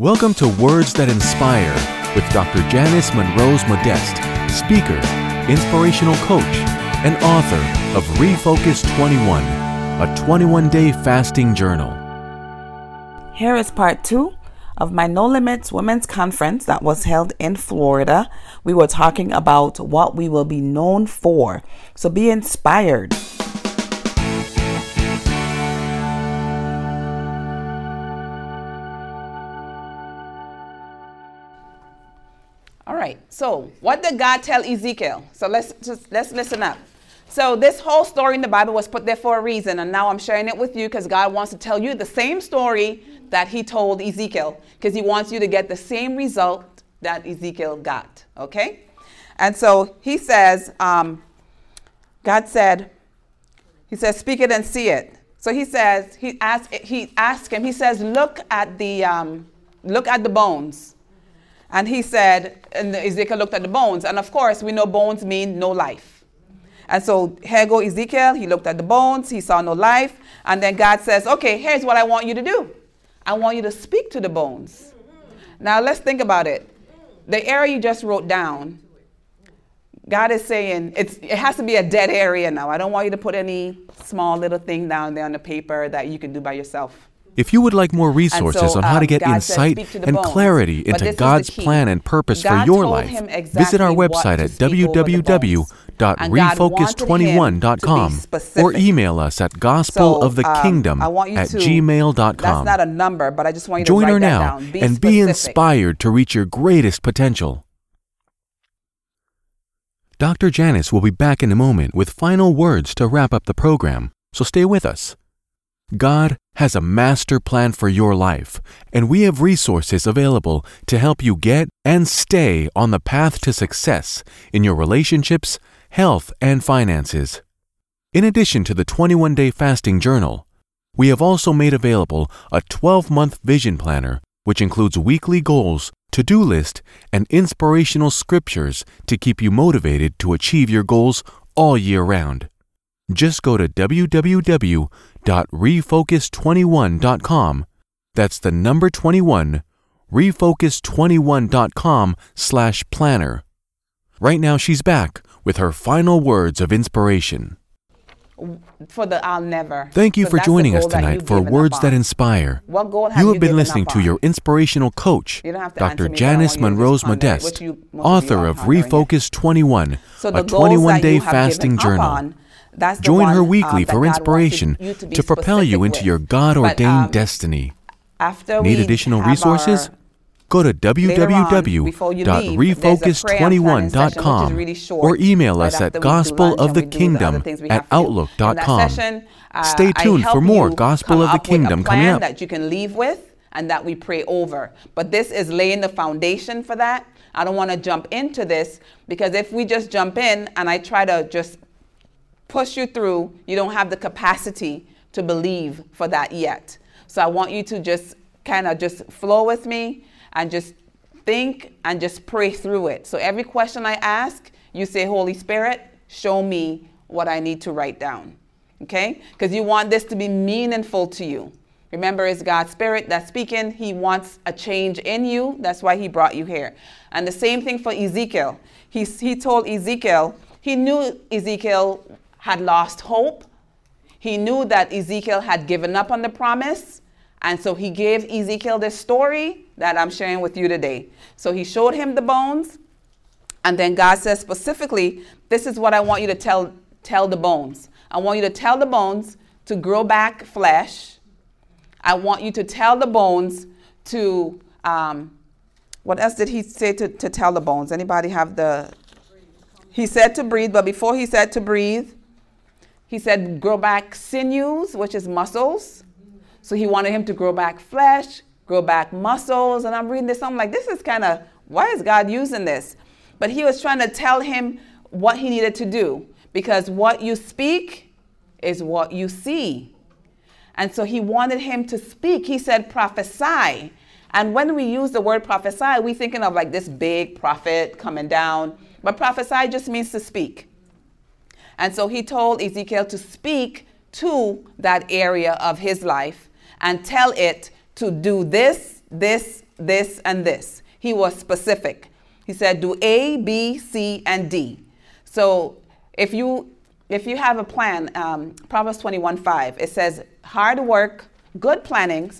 Welcome to Words That Inspire with Dr. Janice Monroe-Modeste, speaker, inspirational coach, and author of Refocus 21, a 21-day fasting journal. Here is part 2 of my No Limits Women's Conference that was held in Florida. We were talking about what we will be known for, so be inspired. All right, so what did God tell Ezekiel? So let's listen up. So this whole story in the Bible was put there for a reason, and now I'm sharing it with you because God wants to tell you the same story that he told Ezekiel, because he wants you to get the same result that Ezekiel got, okay? And so he says, God said, speak it and see it. So he says, he asked him, he says, look at the bones. And he said, and Ezekiel looked at the bones. And of course, we know bones mean no life. And so here go Ezekiel. He looked at the bones. He saw no life. And then God says, okay, here's what I want you to do. I want you to speak to the bones. Now, let's think about it. The area you just wrote down, God is saying, it has to be a dead area now. I don't want you to put any small little thing down there on the paper that you can do by yourself. If you would like more resources on how to get insight and clarity into God's plan and purpose for your life, visit our website at www.refocus21.com or email us at gospelofthekingdom@gmail.com. That's not a number, but I just want you to join her now and be inspired to reach your greatest potential. Dr. Janice will be back in a moment with final words to wrap up the program, so stay with us. God has a master plan for your life, and we have resources available to help you get and stay on the path to success in your relationships, health, and finances. In addition to the 21-day fasting journal, we have also made available a 12-month vision planner, which includes weekly goals, to-do list, and inspirational scriptures to keep you motivated to achieve your goals all year round. Just go to www.refocus21.com. That's the number 21, refocus21.com/planner. Right now, she's back with her final words of inspiration. For the I'll never. Thank you for joining us tonight for Words That Inspire. What goal have you have been listening to your inspirational coach, Dr. Janice Monroe-Modeste, author of Refocus 21, a 21-day fasting journal. Join her weekly for inspiration to propel you into your God-ordained destiny. Need additional resources? Go to www.refocus21.com or email us at gospelofthekingdom@outlook.com. Stay tuned for more Gospel of the Kingdom coming up. That you can leave with and that we pray over. But this is laying the foundation for that. I don't want to jump into this, because if we just jump in and I try to just push you through, you don't have the capacity to believe for that yet. So I want you to just kind of just flow with me and just think and just pray through it. So every question I ask, you say, Holy Spirit, show me what I need to write down. Okay? Because you want this to be meaningful to you. Remember, it's God's Spirit that's speaking. He wants a change in you. That's why he brought you here. And the same thing for Ezekiel. He told Ezekiel, he knew Ezekiel had lost hope. He knew that Ezekiel had given up on the promise. And so he gave Ezekiel this story that I'm sharing with you today. So he showed him the bones. And then God says specifically, this is what I want you to tell the bones. I want you to tell the bones to grow back flesh. I want you to tell the bones to, what else did he say to tell the bones? Anybody have the, he said to breathe, but before he said to breathe, he said, grow back sinews, which is muscles. So he wanted him to grow back flesh, grow back muscles. And I'm reading this, I'm like, this is kind of, why is God using this? But he was trying to tell him what he needed to do, because what you speak is what you see. And so he wanted him to speak. He said, prophesy. And when we use the word prophesy, we're thinking of like this big prophet coming down. But prophesy just means to speak. And so he told Ezekiel to speak to that area of his life and tell it to do this, this, this, and this. He was specific. He said, do A, B, C, and D. So if you have a plan, Proverbs 21:5, it says good planning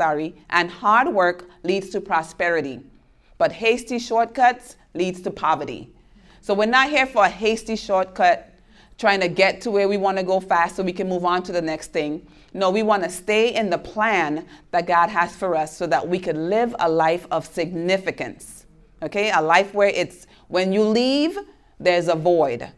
and hard work leads to prosperity, but hasty shortcuts leads to poverty. So we're not here for a hasty shortcut, trying to get to where we want to go fast so we can move on to the next thing. No, we want to stay in the plan that God has for us so that we can live a life of significance, okay? A life where it's, when you leave, there's a void,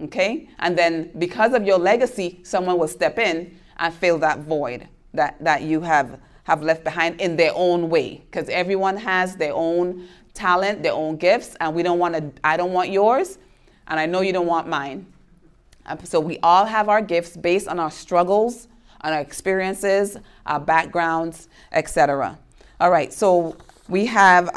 okay? And then because of your legacy, someone will step in and fill that void that you have left behind in their own way, because everyone has their own talent, their own gifts, and we don't want to, I don't want yours, and I know you don't want mine. So we all have our gifts based on our struggles, on our experiences, our backgrounds, etc. All right, so we have,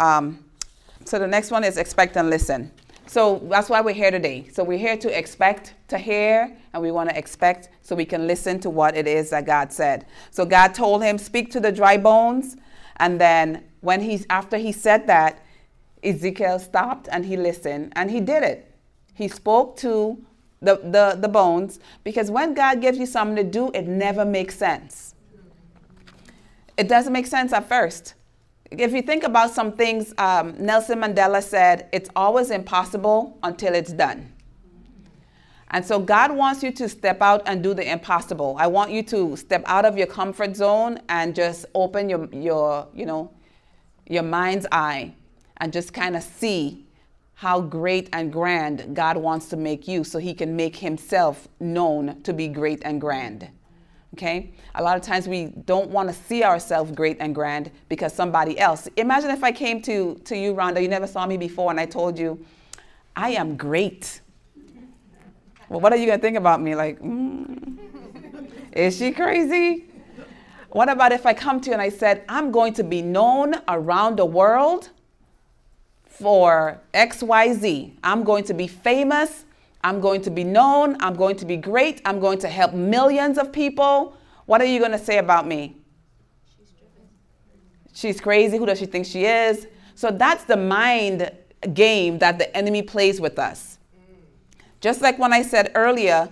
so the next one is expect and listen. So that's why we're here today. So we're here to expect to hear, and we want to expect so we can listen to what it is that God said. So God told him, speak to the dry bones. And then when after he said that, Ezekiel stopped and he listened and he did it. He spoke to the bones, because when God gives you something to do, it never makes sense. It doesn't make sense at first. If you think about some things, Nelson Mandela said, it's always impossible until it's done. And so God wants you to step out and do the impossible. I want you to step out of your comfort zone and just open your mind's eye and just kind of see how great and grand God wants to make you so he can make himself known to be great and grand. Okay, a lot of times we don't want to see ourselves great and grand because somebody else. Imagine if I came to you, Rhonda, you never saw me before, and I told you, I am great. Well, what are you going to think about me? Like, is she crazy? What about if I come to you and I said, I'm going to be known around the world for XYZ. I'm going to be famous. I'm going to be known, I'm going to be great, I'm going to help millions of people. What are you going to say about me? She's crazy, who does she think she is? So that's the mind game that the enemy plays with us. Just like when I said earlier,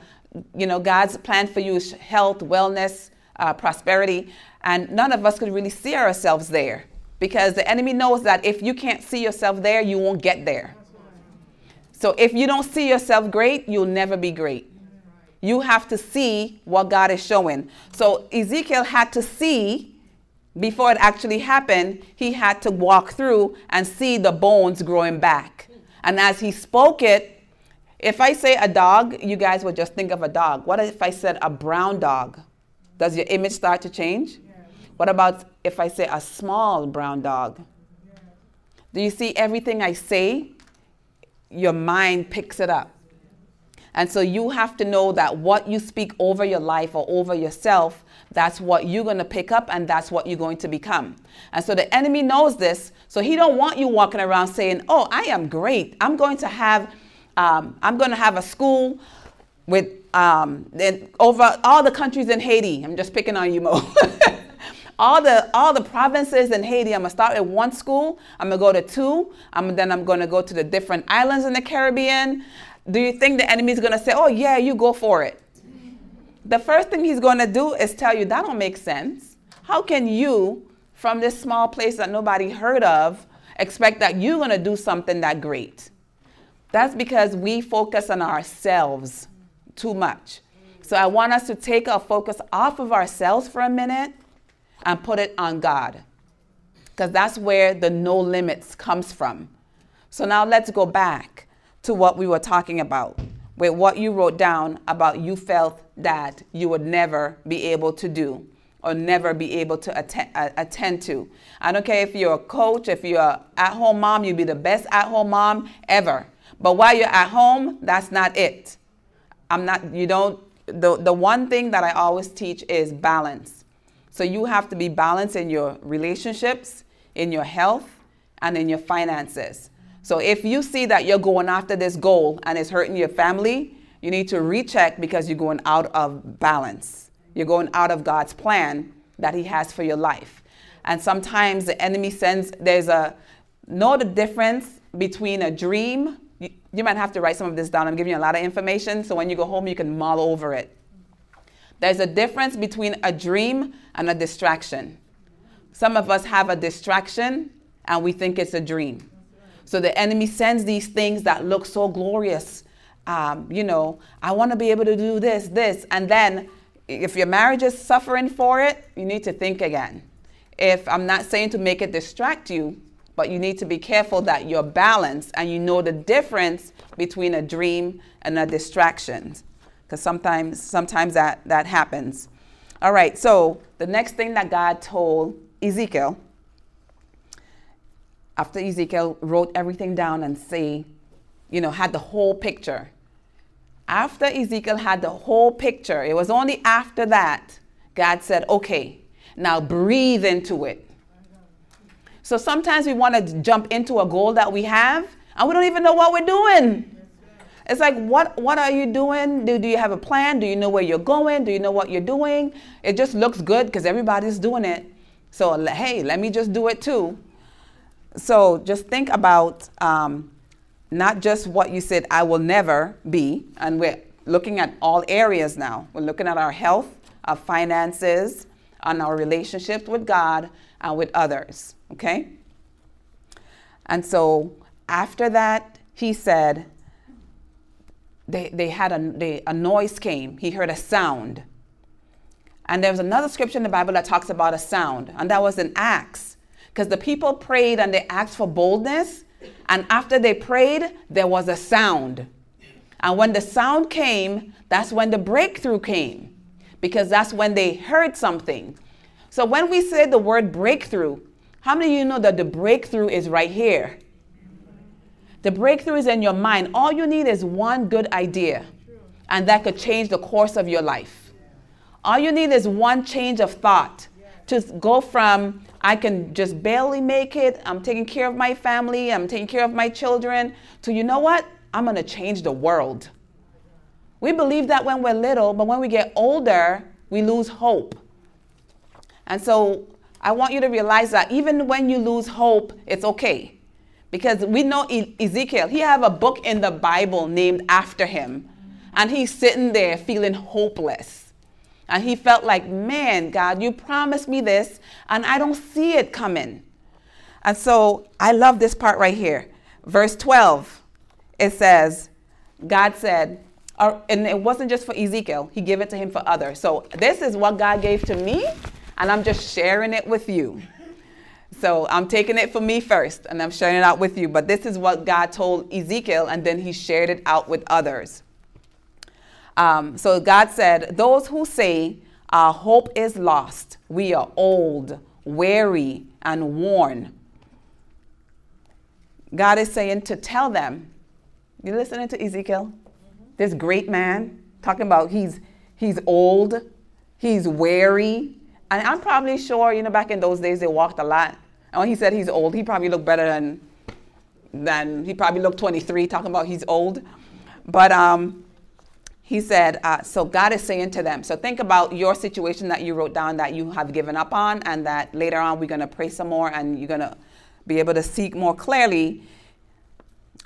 God's plan for you is health, wellness, prosperity, and none of us could really see ourselves there, because the enemy knows that if you can't see yourself there, you won't get there. So if you don't see yourself great, you'll never be great. You have to see what God is showing. So Ezekiel had to see, before it actually happened, he had to walk through and see the bones growing back. And as he spoke it, if I say a dog, you guys would just think of a dog. What if I said a brown dog? Does your image start to change? What about if I say a small brown dog? Do you see everything I say? Your mind picks it up. And so you have to know that what you speak over your life or over yourself, that's what you're going to pick up and that's what you're going to become. And so the enemy knows this, so he don't want you walking around saying, oh, I am great. I'm going to have a school with over all the countries in Haiti. I'm just picking on you, Mo. All the provinces in Haiti, I'm going to start at one school, I'm going to go to two, then I'm going to go to the different islands in the Caribbean. Do you think the enemy's going to say, oh yeah, you go for it? The first thing he's going to do is tell you, that don't make sense. How can you, from this small place that nobody heard of, expect that you're going to do something that great? That's because we focus on ourselves too much. So I want us to take our focus off of ourselves for a minute and put it on God, because that's where the no limits comes from. So now let's go back to what we were talking about, with what you wrote down about you felt that you would never be able to do or never be able to attend to. I don't care if you're a coach, if you're an at-home mom, you'd be the best at-home mom ever. But while you're at home, that's not it. The one thing that I always teach is balance. So you have to be balanced in your relationships, in your health, and in your finances. So if you see that you're going after this goal and it's hurting your family, you need to recheck, because you're going out of balance. You're going out of God's plan that he has for your life. And sometimes the enemy sends, know the difference between a dream. You might have to write some of this down. I'm giving you a lot of information, so when you go home, you can mull over it. There's a difference between a dream and a distraction. Some of us have a distraction and we think it's a dream. So the enemy sends these things that look so glorious. You know, I want to be able to do this. And then if your marriage is suffering for it, you need to think again. If I'm not saying to make it distract you, but you need to be careful that you're balanced and you know the difference between a dream and a distraction. Because sometimes that happens. All right, so the next thing that God told Ezekiel, after Ezekiel wrote everything down and had the whole picture. After Ezekiel had the whole picture, it was only after that God said, okay, now breathe into it. So sometimes we want to jump into a goal that we have and we don't even know what we're doing. It's like, what are you doing? Do you have a plan? Do you know where you're going? Do you know what you're doing? It just looks good because everybody's doing it. So, hey, let me just do it too. So just think about not just what you said, I will never be. And we're looking at all areas now. We're looking at our health, our finances, and our relationship with God and with others, okay? And so after that, he said, a noise came. He heard a sound. And there was another scripture in the Bible that talks about a sound. And that was in Acts. Because the people prayed and they asked for boldness. And after they prayed, there was a sound. And when the sound came, that's when the breakthrough came. Because that's when they heard something. So when we say the word breakthrough, how many of you know that the breakthrough is right here? The breakthrough is in your mind. All you need is one good idea, and that could change the course of your life. All you need is one change of thought to go from, I can just barely make it, I'm taking care of my family, I'm taking care of my children, to, you know what, I'm going to change the world. We believe that when we're little, but when we get older, we lose hope. And so I want you to realize that even when you lose hope, it's okay. Because we know Ezekiel, he have a book in the Bible named after him. And he's sitting there feeling hopeless. And he felt like, man, God, you promised me this, and I don't see it coming. And so I love this part right here. Verse 12, it says, God said, and it wasn't just for Ezekiel, he gave it to him for others. So this is what God gave to me, and I'm just sharing it with you. So I'm taking it for me first, and I'm sharing it out with you. But this is what God told Ezekiel, and then he shared it out with others. So God said, those who say our hope is lost, we are old, weary, and worn. God is saying to tell them, you listening to Ezekiel? This great man, talking about he's old, he's weary. And I'm probably sure, back in those days, they walked a lot. And when he said he's old, he probably looked better than he probably looked 23, talking about he's old. But he said, so God is saying to them, so think about your situation that you wrote down that you have given up on, and that later on we're going to pray some more and you're going to be able to seek more clearly.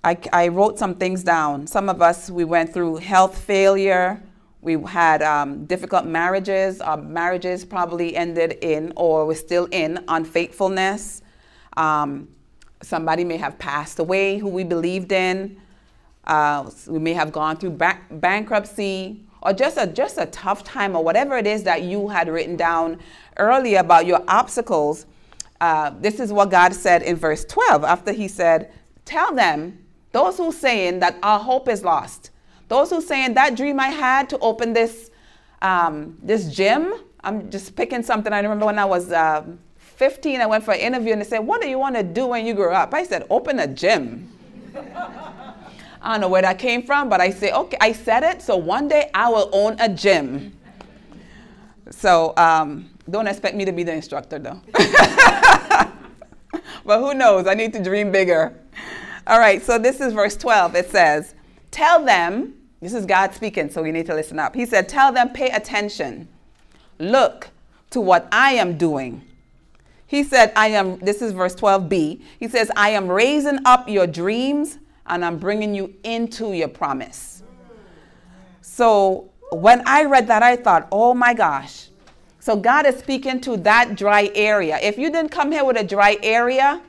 I wrote some things down. Some of us, we went through health failure. We had difficult marriages. Our marriages probably ended in, or we're still in, unfaithfulness. Somebody may have passed away who we believed in. We may have gone through bankruptcy, or just a tough time, or whatever it is that you had written down earlier about your obstacles. This is what God said in verse 12, after he said, tell them, those who saying that our hope is lost, those who saying that dream I had to open this this gym, I'm just picking something. I remember when I was 15, I went for an interview and they said, what do you want to do when you grow up? I said, open a gym. I don't know where that came from, but I say, okay, I said it, so one day I will own a gym. So don't expect me to be the instructor though. But who knows? I need to dream bigger. All right, so this is verse 12. It says, tell them, this is God speaking, so we need to listen up. He said, tell them, pay attention. Look to what I am doing. He said, this is verse 12b. He says, I am raising up your dreams and I'm bringing you into your promise. So when I read that, I thought, oh my gosh. So God is speaking to that dry area. If you didn't come here with a dry area,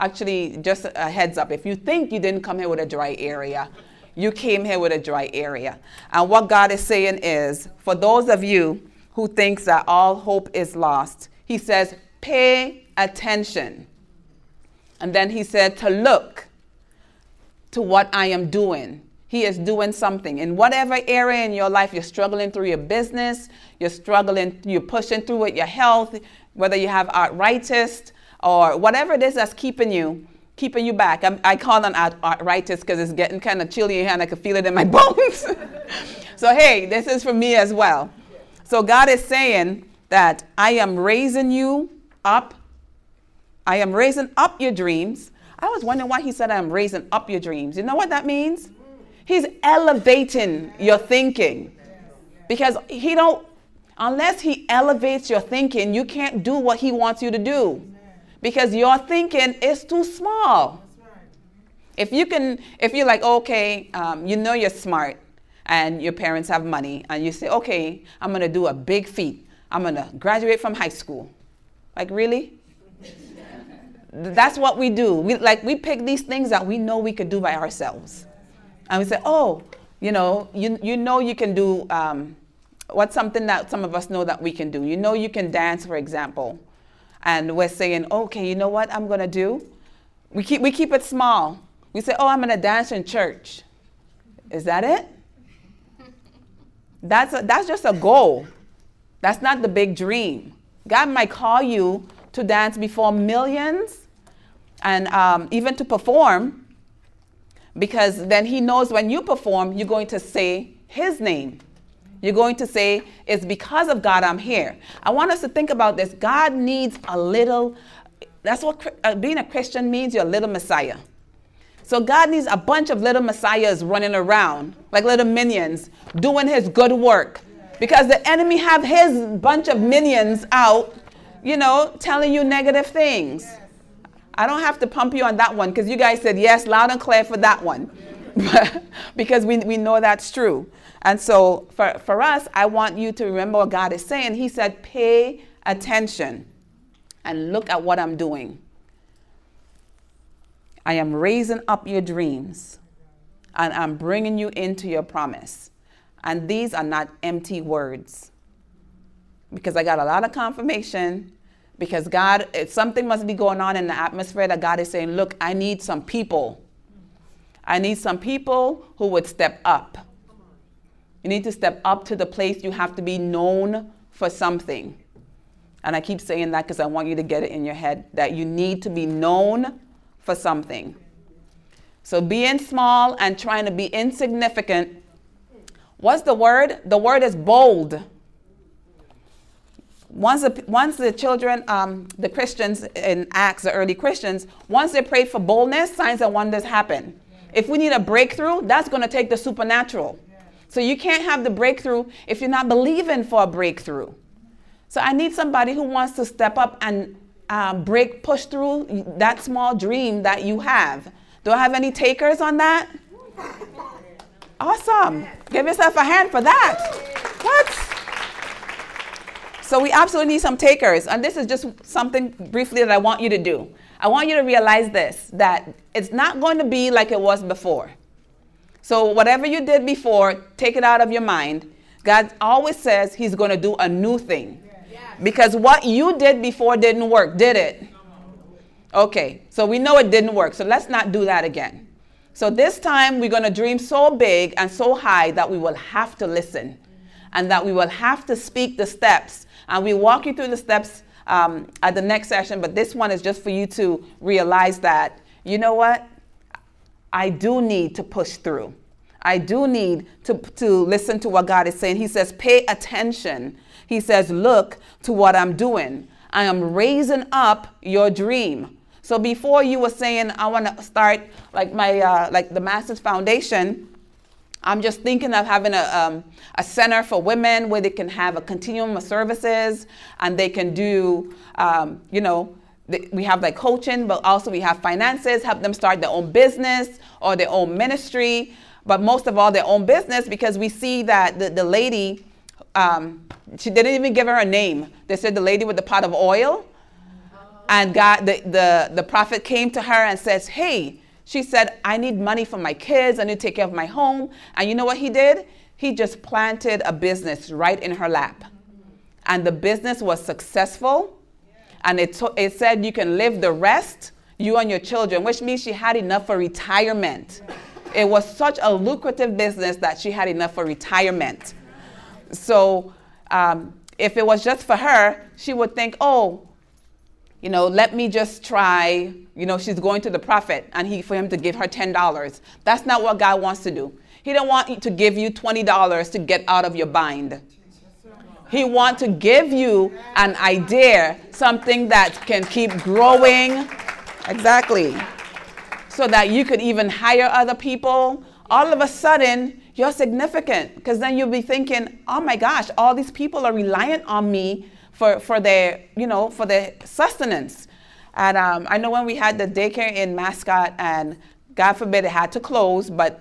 actually, just a heads up, if you think you didn't come here with a dry area, you came here with a dry area. And what God is saying is, for those of you who think that all hope is lost, he says, pay attention. And then he said to look to what I am doing. He is doing something. In whatever area in your life, you're struggling through your business, you're struggling, you're pushing through with your health, whether you have arthritis or whatever it is that's keeping you back. I call it arthritis because it's getting kind of chilly here and I can feel it in my bones. So hey, this is for me as well. So God is saying that I am raising you up. I am raising up your dreams. I was wondering why he said I am raising up your dreams. You know what that means? He's elevating your thinking. Because unless he elevates your thinking, you can't do what he wants you to do. Because your thinking is too small. If you're like, okay, you know you're smart and your parents have money and you say, okay, I'm going to do a big feat. I'm going to graduate from high school. Like, really? That's what we do. We pick these things that we know we could do by ourselves. And we say, oh, you can do, what's something that some of us know that we can do? You know you can dance, for example. And we're saying, okay, you know what I'm going to do? We keep it small. We say, oh, I'm going to dance in church. Is that it? That's just a goal. That's not the big dream. God might call you to dance before millions and even to perform, because then he knows when you perform, you're going to say his name. You're going to say, it's because of God I'm here. I want us to think about this. God needs a little, that's what being a Christian means, you're a little Messiah. So God needs a bunch of little Messiahs running around, like little minions, doing his good work. Because the enemy have his bunch of minions out, telling you negative things. I don't have to pump you on that one because you guys said yes loud and clear for that one. Because we know that's true. And so for us, I want you to remember what God is saying. He said, pay attention and look at what I'm doing. I am raising up your dreams and I'm bringing you into your promise. And these are not empty words, because I got a lot of confirmation. Because God, something must be going on in the atmosphere that God is saying, look, I need some people. I need some people who would step up. You need to step up to the place you have to be known for something. And I keep saying that because I want you to get it in your head that you need to be known for something. So being small and trying to be insignificant. What's the word? The word is bold. Once the children, the Christians in Acts, the early Christians, once they prayed for boldness, signs and wonders happen. If we need a breakthrough, that's going to take the supernatural. So you can't have the breakthrough if you're not believing for a breakthrough. So I need somebody who wants to step up and push through that small dream that you have. Do I have any takers on that? Awesome. Give yourself a hand for that. What? So we absolutely need some takers. And this is just something briefly that I want you to do. I want you to realize this, that it's not going to be like it was before. So whatever you did before, take it out of your mind. God always says he's going to do a new thing. Because what you did before didn't work, did it? Okay, so we know it didn't work. So let's not do that again. So this time we're going to dream so big and so high that we will have to listen. And that we will have to speak the steps. And we walk you through the steps at the next session, but this one is just for you to realize that, you know what? I do need to push through. I do need to listen to what God is saying. He says, pay attention. He says, look to what I'm doing. I am raising up your dream. So before you were saying, I want to start like the Master's Foundation, I'm just thinking of having a center for women where they can have a continuum of services, and they can do, you know, we have like coaching, but also we have finances, help them start their own business or their own ministry, but most of all their own business, because we see that the lady, she didn't even give her a name. They said the lady with the pot of oil, and God, the prophet came to her and says, hey, she said, I need money for my kids. I need to take care of my home. And you know what he did? He just planted a business right in her lap. And the business was successful. And it said you can live the rest, you and your children, which means she had enough for retirement. It was such a lucrative business that she had enough for retirement. So if it was just for her, she would think, oh, you know, let me just try, you know, she's going to the prophet and for him to give her $10. That's not what God wants to do. He don't want to give you $20 to get out of your bind. He wants to give you an idea, something that can keep growing. Exactly. So that you could even hire other people. All of a sudden, you're significant, because then you'll be thinking, oh my gosh, all these people are reliant on me for their sustenance. And I know when we had the daycare in Mascot, and God forbid it had to close, but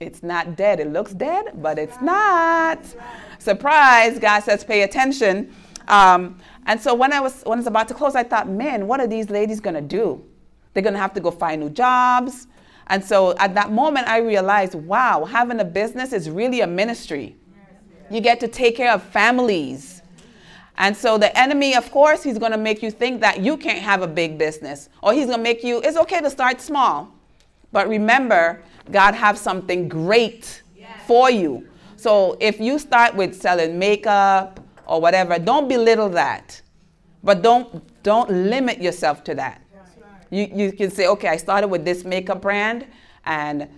it's not dead. It looks dead, but it's not. Surprise, God says pay attention. And so when it's about to close, I thought, man, what are these ladies gonna do? They're gonna have to go find new jobs. And so at that moment, I realized, wow, having a business is really a ministry. You get to take care of families. And so the enemy, of course, he's going to make you think that you can't have a big business, or he's going to make you, it's okay to start small. But remember, God has something great for you. So if you start with selling makeup or whatever, don't belittle that. But don't limit yourself to that. You can say, okay, I started with this makeup brand, and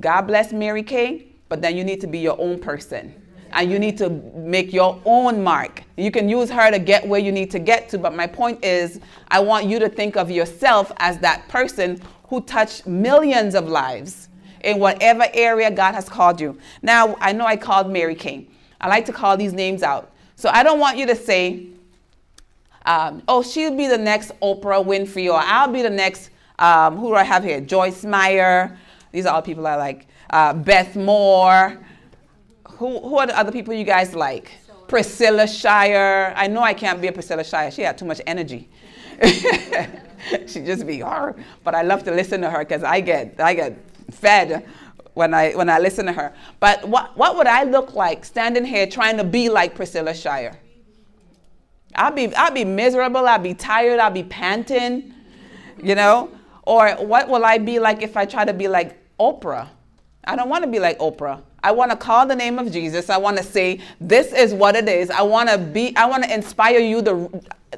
God bless Mary Kay, but then you need to be your own person. And you need to make your own mark. You can use her to get where you need to get to, but my point is, I want you to think of yourself as that person who touched millions of lives in whatever area God has called you. Now, I know I called Mary Kay. I like to call these names out. So I don't want you to say, oh, she'll be the next Oprah Winfrey, or I'll be the next, who do I have here? Joyce Meyer. These are all people I like. Beth Moore. Who are the other people you guys like? Priscilla Shirer. I know I can't be a Priscilla Shirer. She had too much energy. She just be hard. But I love to listen to her, because I get fed when I listen to her. But what would I look like standing here trying to be like Priscilla Shirer? I'll be miserable. I'll be tired. I'll be panting, you know. Or what will I be like if I try to be like Oprah? I don't want to be like Oprah. I want to call the name of Jesus. I want to say, this is what it is. I want to inspire you.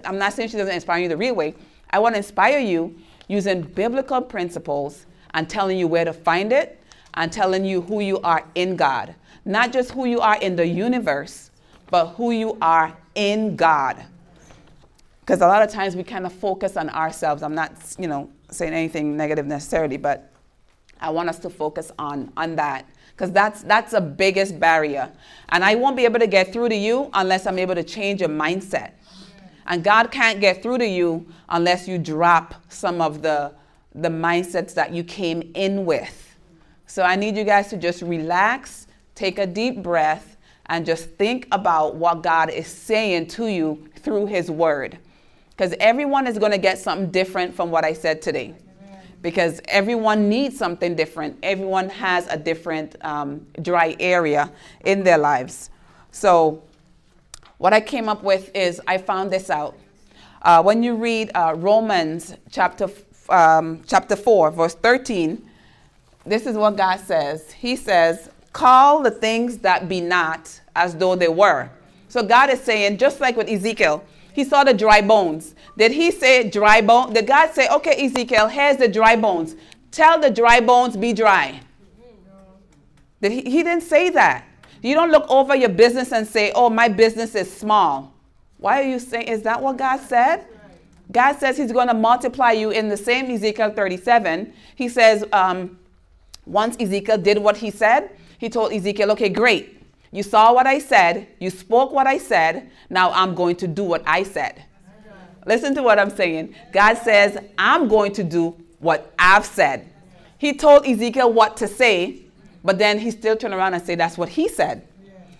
I'm not saying she doesn't inspire you the real way. I want to inspire you using biblical principles and telling you where to find it and telling you who you are in God. Not just who you are in the universe, but who you are in God. Because a lot of times we kind of focus on ourselves. I'm not, you know, saying anything negative necessarily, but I want us to focus on that. Because that's the biggest barrier. And I won't be able to get through to you unless I'm able to change your mindset. And God can't get through to you unless you drop some of the mindsets that you came in with. So I need you guys to just relax, take a deep breath, and just think about what God is saying to you through his word. Because everyone is going to get something different from what I said today. Because everyone needs something different. Everyone has a different dry area in their lives. So what I came up with is, I found this out. When you read Romans chapter 4, verse 13, this is what God says. He says, call the things that be not as though they were. So God is saying, just like with Ezekiel, he saw the dry bones. Did he say dry bone? Did God say, okay, Ezekiel, here's the dry bones. Tell the dry bones be dry. Did he didn't say that. You don't look over your business and say, oh, my business is small. Why are you saying, is that what God said? God says he's going to multiply you in the same Ezekiel 37. He says, once Ezekiel did what he said, He told Ezekiel, okay, great. You saw what I said. You spoke what I said. Now I'm going to do what I said. Listen to what I'm saying. God says, I'm going to do what I've said. He told Ezekiel what to say, but then he still turned around and said, that's what he said.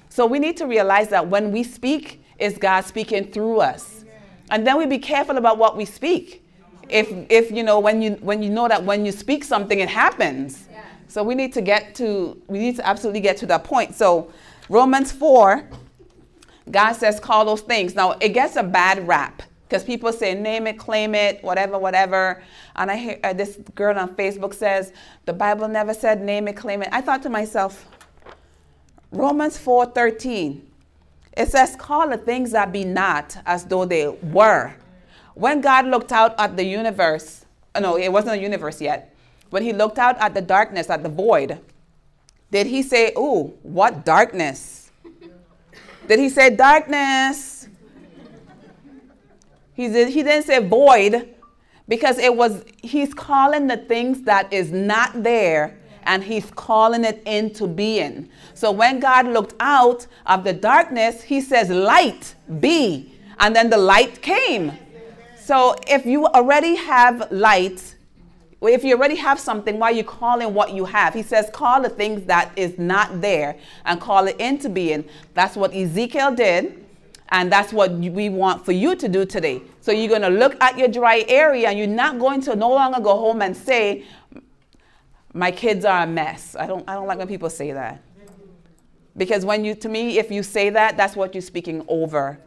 So we need to realize that when we speak, it's God speaking through us. And then we be careful about what we speak. If you know, when you know that when you speak something, it happens. So we need to absolutely get to that point. So Romans 4, God says, call those things. Now it gets a bad rap, because people say, name it, claim it, whatever, whatever. And I hear this girl on Facebook says, the Bible never said name it, claim it. I thought to myself, Romans 4:13, it says, call the things that be not as though they were. When God looked out at the universe, no, it wasn't a universe yet. When he looked out at the darkness, at the void, did he say, ooh, what darkness? Did he say darkness? He didn't say void, because it was, he's calling the things that is not there, and he's calling it into being. So when God looked out of the darkness, he says, light be, and then the light came. So if you already have light, if you already have something, why are you calling what you have? He says, call the things that is not there and call it into being. That's what Ezekiel did. And that's what we want for you to do today. So you're going to look at your dry area, and you're not going to no longer go home and say, my kids are a mess. I don't like when people say that. Because when you, to me, if you say that, that's what you're speaking over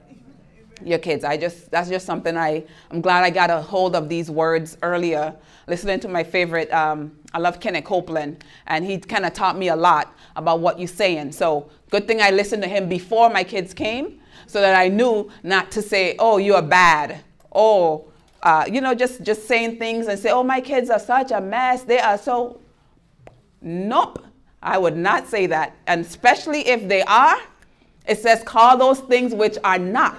your kids. That's just something I'm glad I got a hold of these words earlier. Listening to my favorite, I love Kenneth Copeland, and he kind of taught me a lot about what you're saying. So good thing I listened to him before my kids came, so that I knew not to say, oh, you are bad. Oh, you know, just saying things and say, oh, my kids are such a mess. They are so, nope, I would not say that. And especially if they are, it says, call those things which are not.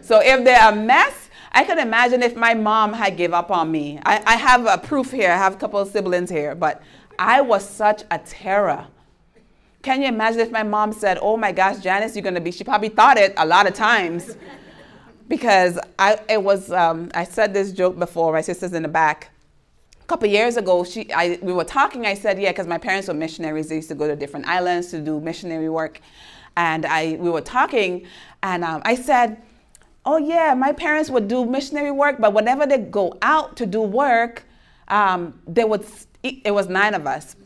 So if they're a mess, I can imagine if my mom had give up on me. I have a proof here. I have a couple of siblings here, but I was such a terror. Can you imagine if my mom said, oh my gosh, Janice, you're going to be, she probably thought it a lot of times, because I said this joke before, my sister's in the back. A couple years ago, we were talking, I said, yeah, because my parents were missionaries. They used to go to different islands to do missionary work. And we were talking, and I said, oh yeah, my parents would do missionary work, but whenever they go out to do work, it was 9 of us.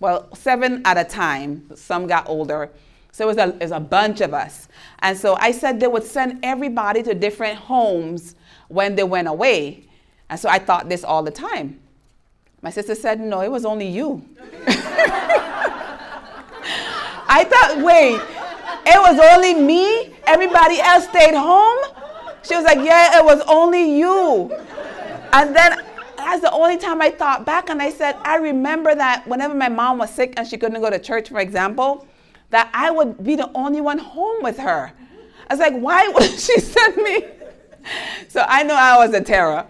Well, 7 at a time, some got older. So it was a bunch of us. And so I said they would send everybody to different homes when they went away. And so I thought this all the time. My sister said, no, it was only you. I thought, wait, it was only me? Everybody else stayed home? She was like, yeah, it was only you. And then that's the only time I thought back, and I said, I remember that whenever my mom was sick and she couldn't go to church, for example, that I would be the only one home with her. I was like, why would she send me? So I know I was a terror.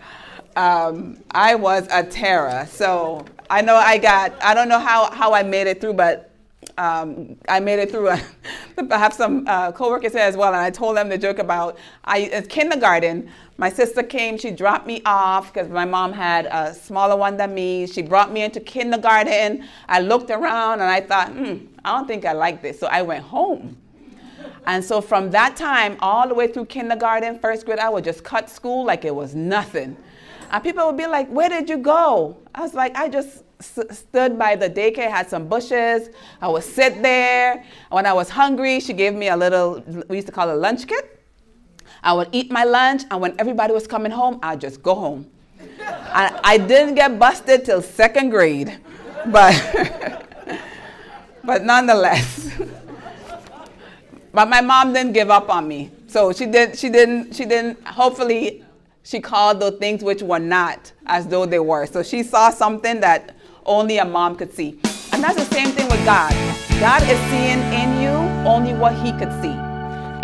I was a terror. So I know I don't know how I made it through, but I made it through. I have some coworkers here as well, and I told them the joke about in kindergarten. My sister came, she dropped me off because my mom had a smaller one than me. She brought me into kindergarten. I looked around and I thought, I don't think I like this. So I went home. And so from that time, all the way through kindergarten, first grade, I would just cut school like it was nothing. And people would be like, where did you go? I was like, I just stood by the daycare, had some bushes. I would sit there. When I was hungry, she gave me we used to call it a lunch kit. I would eat my lunch, and when everybody was coming home, I'd just go home. I didn't get busted till 2nd grade, but nonetheless. But my mom didn't give up on me. So hopefully she called those things which were not as though they were. So she saw something that only a mom could see. And that's the same thing with God. God is seeing in you only what he could see.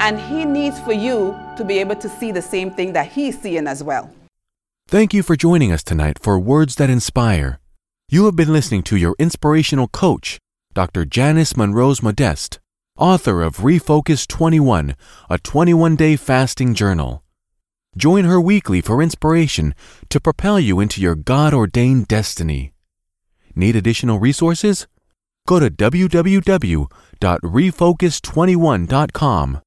And he needs for you to be able to see the same thing that he's seeing as well. Thank you for joining us tonight for Words That Inspire. You have been listening to your inspirational coach, Dr. Janice Monroe-Modeste, author of Refocus 21, a 21-day fasting journal. Join her weekly for inspiration to propel you into your God-ordained destiny. Need additional resources? Go to www.refocus21.com.